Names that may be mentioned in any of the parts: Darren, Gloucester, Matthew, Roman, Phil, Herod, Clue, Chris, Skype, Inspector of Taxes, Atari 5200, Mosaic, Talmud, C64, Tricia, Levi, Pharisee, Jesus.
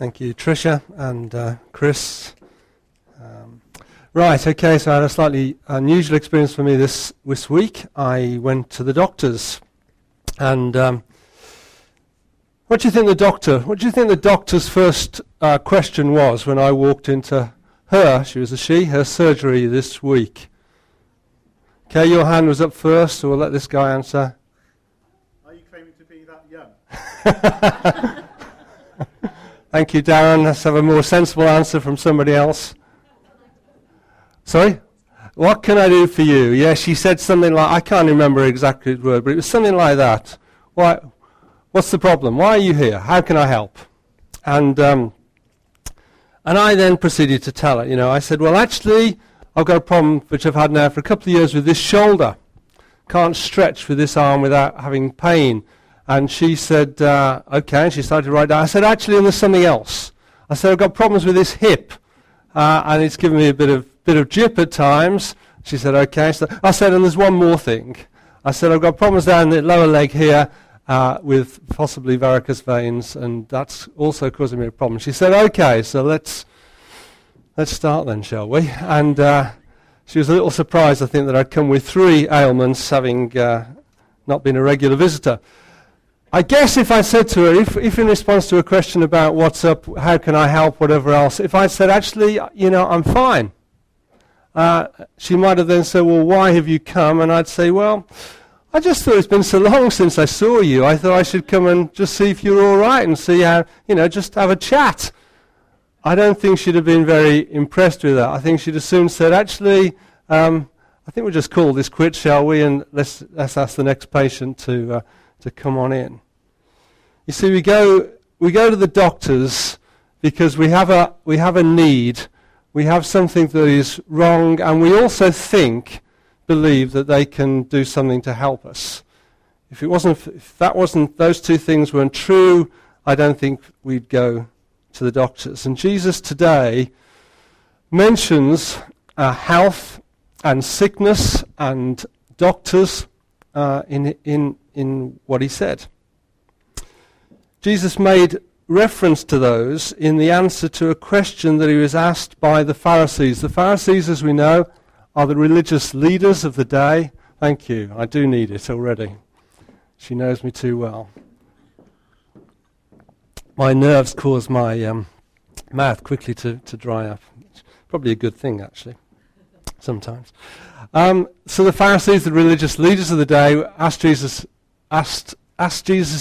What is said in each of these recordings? Thank you, Tricia and Chris. Right, okay, so I had a slightly unusual experience for me this week. I went to the doctor's, and what do you think the doctor's first question was when I walked into her, she was a she, her surgery this week? Okay, your hand was up first, so we'll let this guy answer. Are you claiming to be that young? Thank you, Darren. Let's have a more sensible answer from somebody else. Sorry? What can I do for you? Yeah, she said something like, I can't remember exactly the word, but it was something like that. Why? What's the problem? Why are you here? How can I help? And I then proceeded to tell her, you know, I said, well, actually, I've got a problem which I've had now for a couple of years with this shoulder. Can't stretch with this arm without having pain. And she said, okay, and she started to write down. I said, actually, and there's something else. I said, I've got problems with this hip, and it's given me a bit of jip at times. She said, okay. So I said, and there's one more thing. I said, I've got problems down the lower leg here with possibly varicose veins, and that's also causing me a problem. She said, okay, so let's start then, shall we? And she was a little surprised, I think, that I'd come with three ailments, having not been a regular visitor. I guess if I said to her, if in response to a question about what's up, how can I help, whatever else, if I said, actually, you know, I'm fine, she might have then said, well, why have you come? And I'd say, well, I just thought it's been so long since I saw you. I thought I should come and just see if you're all right and see how, you know, just have a chat. I don't think she'd have been very impressed with that. I think she'd have soon said, actually, I think we'll just call this quits, shall we, and let's ask the next patient to come on in. You see, we go to the doctors because we have a need, we have something that is wrong, and we also believe that they can do something to help us. If those two things weren't true, I don't think we'd go to the doctors. And Jesus today mentions health and sickness and doctors in what he said. Jesus made reference to those in the answer to a question that he was asked by the Pharisees. The Pharisees, as we know, are the religious leaders of the day. Thank you. I do need it already. She knows me too well. My nerves cause my mouth quickly to dry up. It's probably a good thing, actually, sometimes. So the Pharisees, the religious leaders of the day, asked Jesus'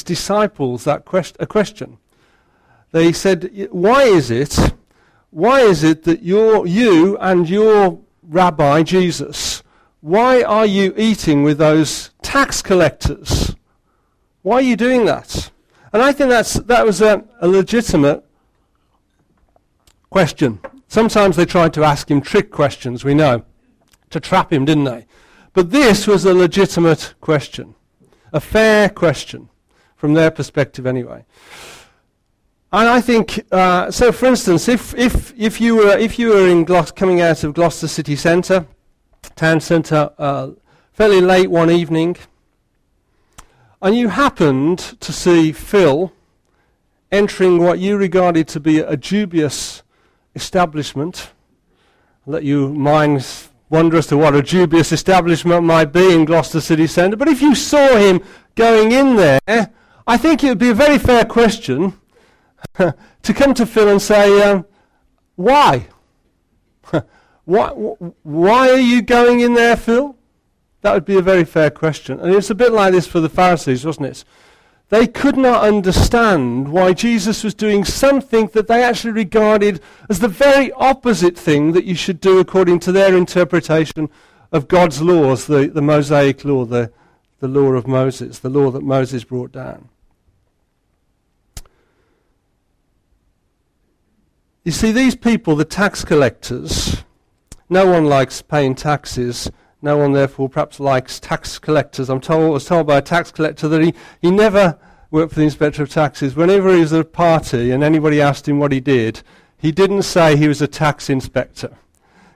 disciples a question. They said, why is it that you and your Rabbi Jesus, why are you eating with those tax collectors? Why are you doing that? And I think that was a legitimate question. Sometimes they tried to ask him trick questions, we know, to trap him, didn't they? But this was a legitimate question, a fair question, from their perspective anyway. And I think, so for instance, if you were in coming out of Gloucester city centre, town centre, fairly late one evening, and you happened to see Phil entering what you regarded to be a dubious establishment. I'll let you mind wonder as to what a dubious establishment might be in Gloucester city centre. But if you saw him going in there, I think it would be a very fair question to come to Phil and say, why? Why are you going in there, Phil? That would be a very fair question. And it's a bit like this for the Pharisees, wasn't it? They could not understand why Jesus was doing something that they actually regarded as the very opposite thing that you should do according to their interpretation of God's laws, the Mosaic law, the law of Moses, the law that Moses brought down. You see, these people, the tax collectors, no one likes paying taxes. No one, therefore, perhaps likes tax collectors. I was told by a tax collector that he never worked for the Inspector of Taxes. Whenever he was at a party and anybody asked him what he did, he didn't say he was a tax inspector,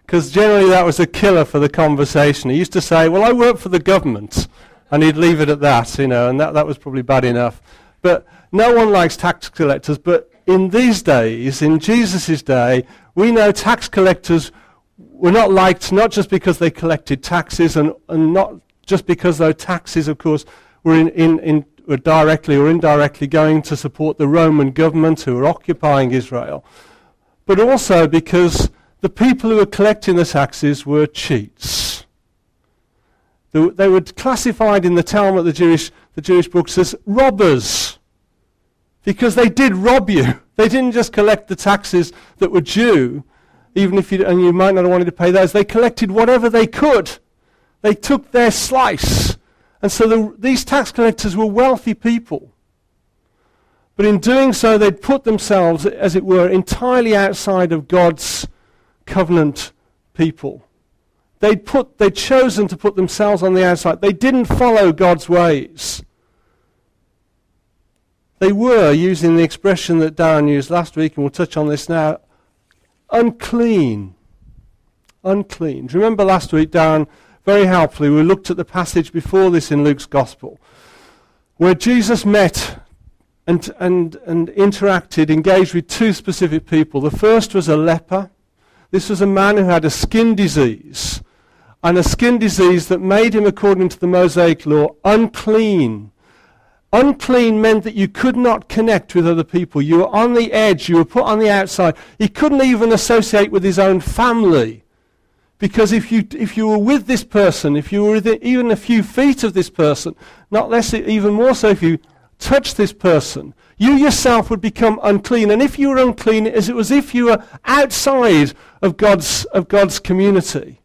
because generally that was a killer for the conversation. He used to say, well, I work for the government, and he'd leave it at that, you know, and that was probably bad enough. But no one likes tax collectors, but in these days, in Jesus' day, we know tax collectors were not liked, not just because they collected taxes and not just because their taxes, of course, were were directly or indirectly going to support the Roman government who were occupying Israel, but also because the people who were collecting the taxes were cheats. They were classified in the Talmud, the Jewish books, as robbers, because they did rob you. They didn't just collect the taxes that were due, even if you, and you might not have wanted to pay those. They collected whatever they could. They took their slice. And so these tax collectors were wealthy people. But in doing so, they'd put themselves, as it were, entirely outside of God's covenant people. They'd chosen to put themselves on the outside. They didn't follow God's ways. They were, using the expression that Darren used last week, and we'll touch on this now, unclean. Unclean. Do you remember last week, Darren, very helpfully, we looked at the passage before this in Luke's Gospel, where Jesus met and interacted, engaged with two specific people. The first was a leper. This was a man who had a skin disease, and a skin disease that made him, according to the Mosaic law, unclean. Unclean meant that you could not connect with other people. You were on the edge. You were put on the outside. He couldn't even associate with his own family. Because if you were with this person, if you were within even a few feet of this person, not less, even more so if you touched this person, you yourself would become unclean. And if you were unclean, it was as if you were outside of God's community.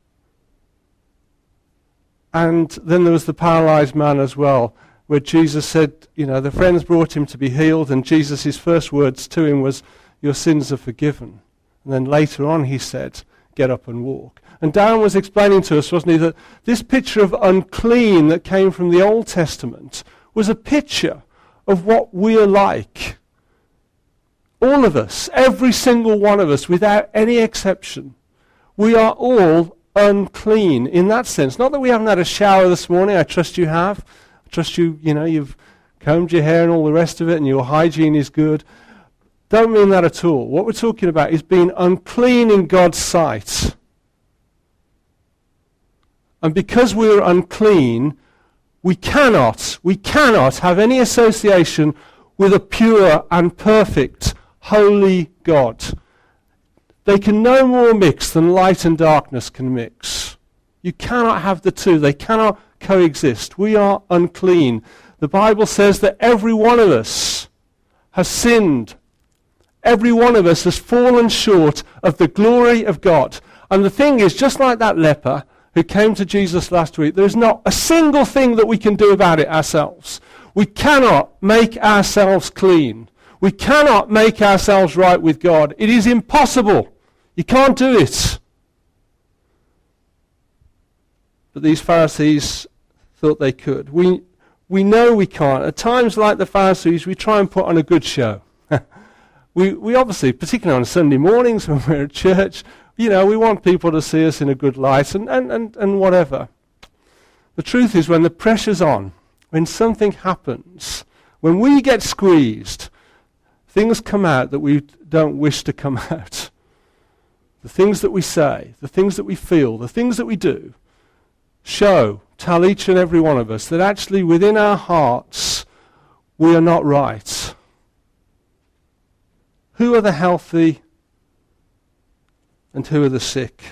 And then there was the paralyzed man as well, where Jesus said, you know, the friends brought him to be healed, and Jesus' first words to him was, "Your sins are forgiven." And then later on he said, "Get up and walk." And Darren was explaining to us, wasn't he, that this picture of unclean that came from the Old Testament was a picture of what we're like. All of us, every single one of us, without any exception, we are all unclean in that sense. Not that we haven't had a shower this morning. I trust you have. I trust you, you know, you've combed your hair and all the rest of it, and your hygiene is good. Don't mean that at all. What we're talking about is being unclean in God's sight. And because we're unclean, we cannot have any association with a pure and perfect, holy God. They can no more mix than light and darkness can mix. You cannot have the two. They cannot coexist. We are unclean. The Bible says that every one of us has sinned. Every one of us has fallen short of the glory of God. And the thing is, just like that leper who came to Jesus last week, there's not a single thing that we can do about it ourselves. We cannot make ourselves clean. We cannot make ourselves right with God. It is impossible. You can't do it. But these Pharisees thought they could. We know we can't. At times like the Pharisees, we try and put on a good show. We obviously, particularly on Sunday mornings when we're at church, you know, we want people to see us in a good light and whatever. The truth is, when the pressure's on, when something happens, when we get squeezed, things come out that we don't wish to come out. The things that we say, the things that we feel, the things that we do tell each and every one of us that actually within our hearts we are not right. Who are the healthy and who are the sick?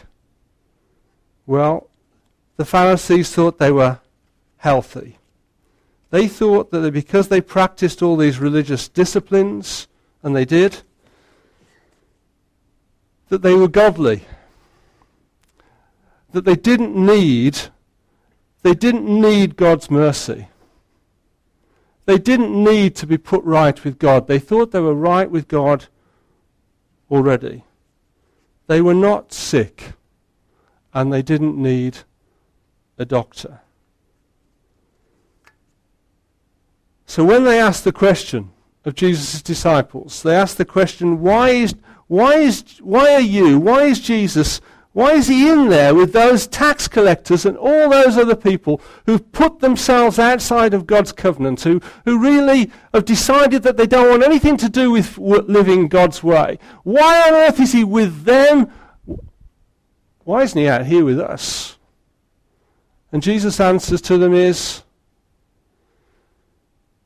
Well, the Pharisees thought they were healthy. They thought that because they practiced all these religious disciplines, and they did, that they were godly. That they didn't need God's mercy. They didn't need to be put right with God. They thought they were right with God already. They were not sick, and they didn't need a doctor. So when they asked the question of Jesus' disciples, they asked the question, why is Jesus Why is he in there with those tax collectors and all those other people who've put themselves outside of God's covenant, who really have decided that they don't want anything to do with living God's way? Why on earth is he with them? Why isn't he out here with us? And Jesus' answers to them is,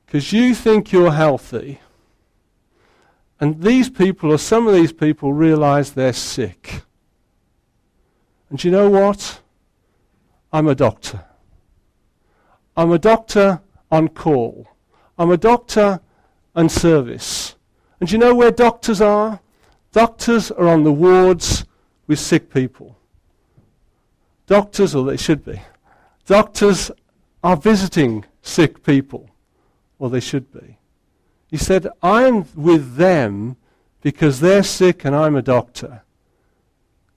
because you think you're healthy, and these people, or some of these people, realize they're sick. And do you know what? I'm a doctor. I'm a doctor on call. I'm a doctor on service. And do you know where doctors are? Doctors are on the wards with sick people. Doctors, or they should be. Doctors are visiting sick people, or they should be. He said, I'm with them because they're sick and I'm a doctor.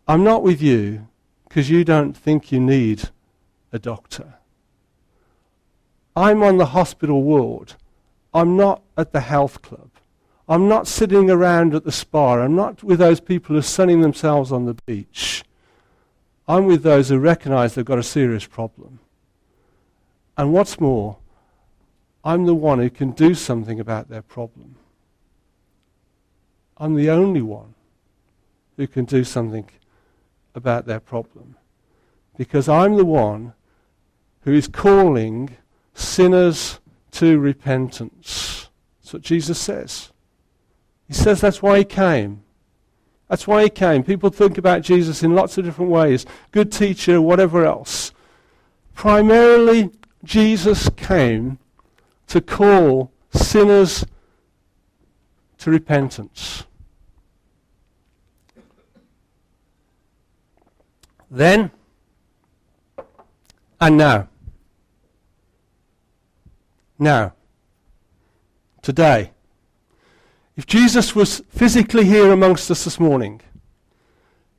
I'm not with you because you don't think you need a doctor. I'm on the hospital ward. I'm not at the health club. I'm not sitting around at the spa. I'm not with those people who are sunning themselves on the beach. I'm with those who recognize they've got a serious problem. And what's more, I'm the one who can do something about their problem. I'm the only one who can do something about their problem, because I'm the one who is calling sinners to repentance. That's what Jesus says. He says that's why he came. That's why he came. People think about Jesus in lots of different ways. Good teacher, whatever else. Primarily, Jesus came to call sinners to repentance. Then and now. Now. Today. If Jesus was physically here amongst us this morning,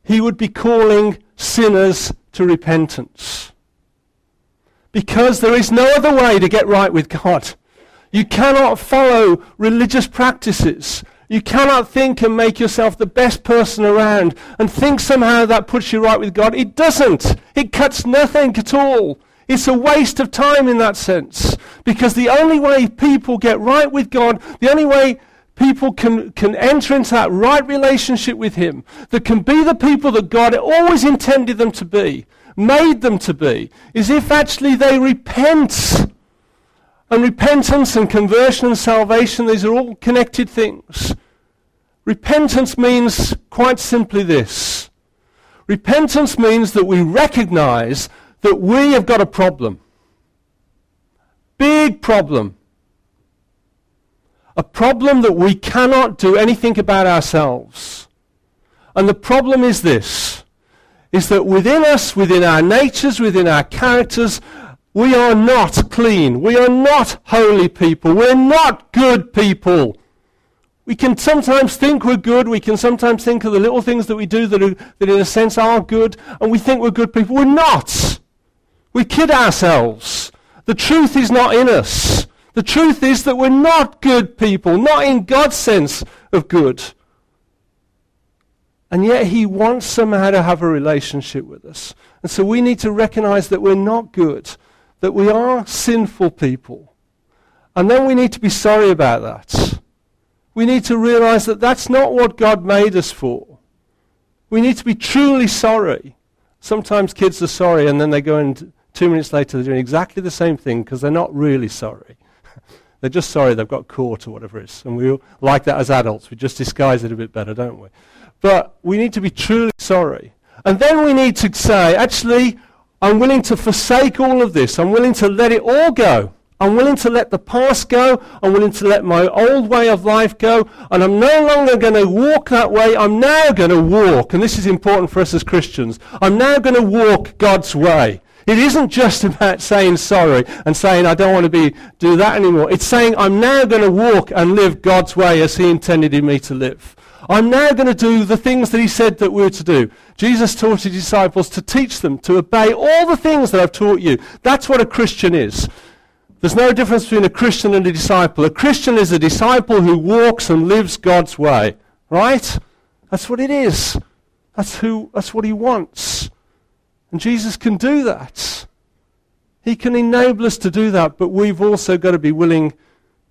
he would be calling sinners to repentance. Because there is no other way to get right with God. You cannot follow religious practices. You cannot think and make yourself the best person around and think somehow that puts you right with God. It doesn't. It cuts nothing at all. It's a waste of time in that sense. Because the only way people get right with God, the only way people can enter into that right relationship with him, that can be the people that God always intended them to be, made them to be, is if actually they repent. And repentance and conversion and salvation, these are all connected things. Repentance means quite simply this. Repentance means that we recognize that we have got a problem. Big problem. A problem that we cannot do anything about ourselves. And the problem is this, is that within us, within our natures, within our characters, we are not clean. We are not holy people. We're not good people. We can sometimes think we're good. We can sometimes think of the little things that we do that in a sense are good, and we think we're good people. We're not. We kid ourselves. The truth is not in us. The truth is that we're not good people, not in God's sense of good. And yet he wants somehow to have a relationship with us. And so we need to recognize that we're not good, that we are sinful people. And then we need to be sorry about that. We need to realize that that's not what God made us for. We need to be truly sorry. Sometimes kids are sorry and then they go and 2 minutes later they're doing exactly the same thing because they're not really sorry. They're just sorry they've got caught or whatever it is. And we all like that as adults. We just disguise it a bit better, don't we? But we need to be truly sorry. And then we need to say, actually, I'm willing to forsake all of this. I'm willing to let it all go. I'm willing to let the past go. I'm willing to let my old way of life go. And I'm no longer going to walk that way. I'm now going to walk. And this is important for us as Christians. I'm now going to walk God's way. It isn't just about saying sorry and saying I don't want to do that anymore. It's saying I'm now going to walk and live God's way as he intended me to live. I'm now going to do the things that he said that we're to do. Jesus taught his disciples to teach them, to obey all the things that I've taught you. That's what a Christian is. There's no difference between a Christian and a disciple. A Christian is a disciple who walks and lives God's way. Right? That's what it is. That's what he wants. And Jesus can do that. He can enable us to do that, but we've also got to be willing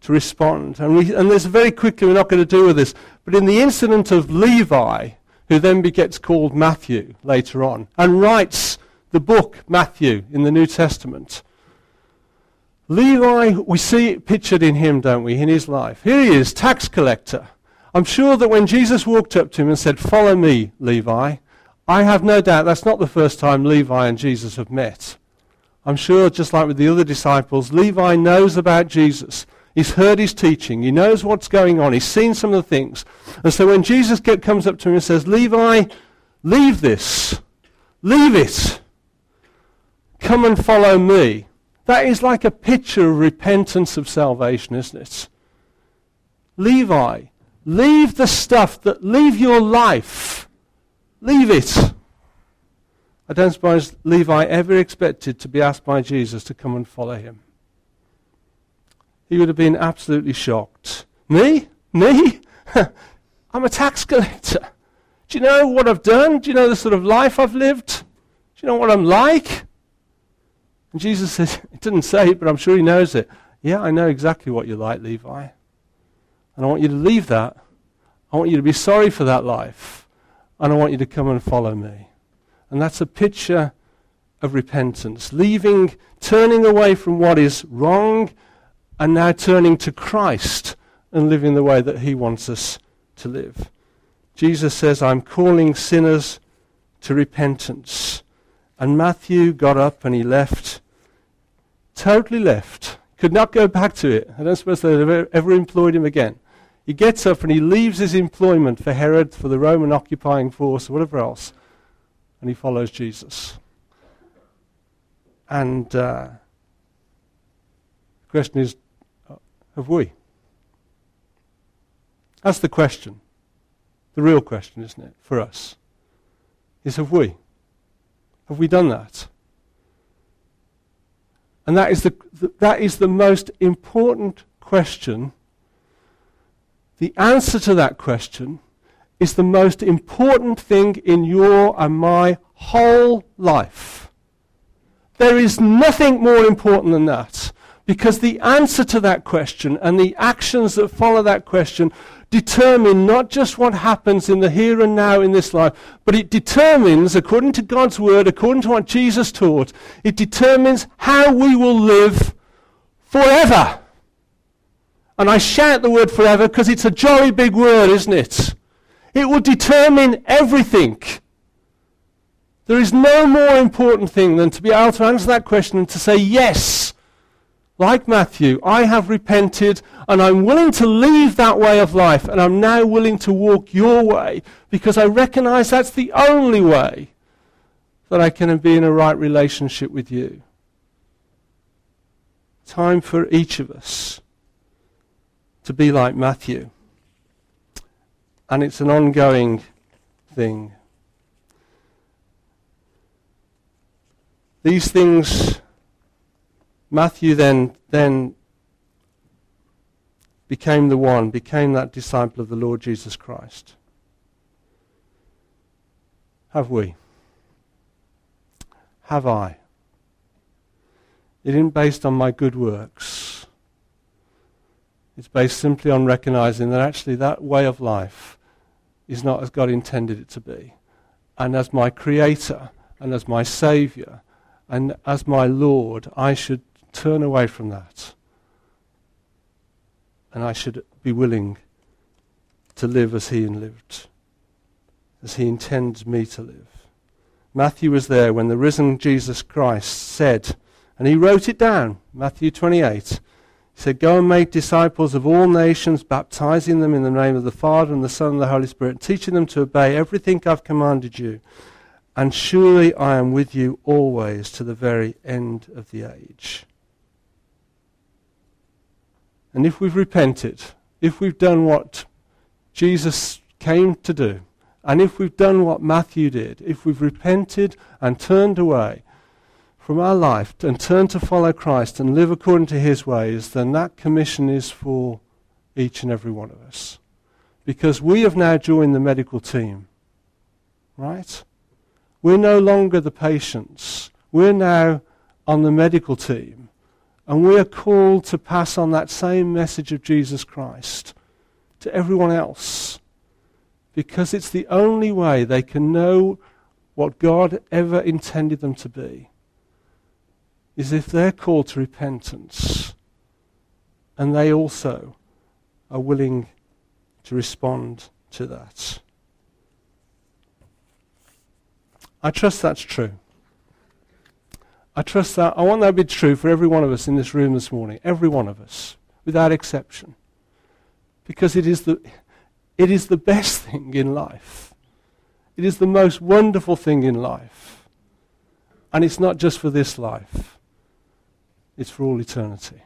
to respond. And this very quickly, we're not going to deal with this, but in the incident of Levi, who then gets called Matthew later on, and writes the book Matthew in the New Testament. Levi, we see it pictured in him, don't we, in his life. Here he is, tax collector. I'm sure that when Jesus walked up to him and said, "Follow me, Levi," I have no doubt that's not the first time Levi and Jesus have met. I'm sure, just like with the other disciples, Levi knows about Jesus. He's heard his teaching. He knows what's going on. He's seen some of the things. And so when Jesus comes up to him and says, "Levi, leave this. Leave it. Come and follow me." That is like a picture of repentance of salvation, isn't it? Levi, leave the stuff that, leave your life. Leave it. I don't suppose Levi ever expected to be asked by Jesus to come and follow him. He would have been absolutely shocked. "Me? Me? I'm a tax collector. Do you know what I've done? Do you know the sort of life I've lived? Do you know what I'm like?" And Jesus says, he didn't say it, but I'm sure he knows it. "Yeah, I know exactly what you're like, Levi. And I want you to leave that. I want you to be sorry for that life. And I want you to come and follow me." And that's a picture of repentance. Leaving, turning away from what is wrong, and now turning to Christ and living the way that he wants us to live. Jesus says, "I'm calling sinners to repentance." And Matthew got up and he left, totally left. Could not go back to it. I don't suppose they'd have ever employed him again. He gets up and he leaves his employment for Herod, for the Roman occupying force, or whatever else, and he follows Jesus. And the question is, have we? That's the question. The real question, isn't it, for us? Is, have we? Have we done that? And that is the most important question. The answer to that question is the most important thing in your and my whole life. There is nothing more important than that, because the answer to that question and the actions that follow that question determine not just what happens in the here and now in this life, but it determines, according to God's word, according to what Jesus taught, it determines how we will live forever. And I shout the word forever because it's a jolly big word, isn't it? It will determine everything. There is no more important thing than to be able to answer that question and to say, yes, like Matthew, I have repented and I'm willing to leave that way of life, and I'm now willing to walk your way because I recognize that's the only way that I can be in a right relationship with you. Time for each of us to be like Matthew. And it's an ongoing thing. These things Matthew then became that disciple of the Lord Jesus Christ. Have we? Have I? It isn't based on my good works. It's based simply on recognizing that actually that way of life is not as God intended it to be. And as my Creator, and as my Saviour, and as my Lord, I should turn away from that. And I should be willing to live as he lived, as he intends me to live. Matthew was there when the risen Jesus Christ said, and he wrote it down, Matthew 28. He said, "Go and make disciples of all nations, baptizing them in the name of the Father and the Son and the Holy Spirit, teaching them to obey everything I've commanded you. And surely I am with you always to the very end of the age." And if we've repented, if we've done what Jesus came to do, and if we've done what Matthew did, if we've repented and turned away from our life and turned to follow Christ and live according to his ways, then that commission is for each and every one of us. Because we have now joined the medical team right? We're no longer the patients. We're now on the medical team. And we're called to pass on that same message of Jesus Christ to everyone else, because it's the only way they can know what God ever intended them to be, is if they're called to repentance and they also are willing to respond to that. I trust that's true. I trust that. I want that to be true for every one of us in this room this morning, every one of us, without exception, because it is the best thing in life. It is the most wonderful thing in life. And it's not just for this life. It's for all eternity.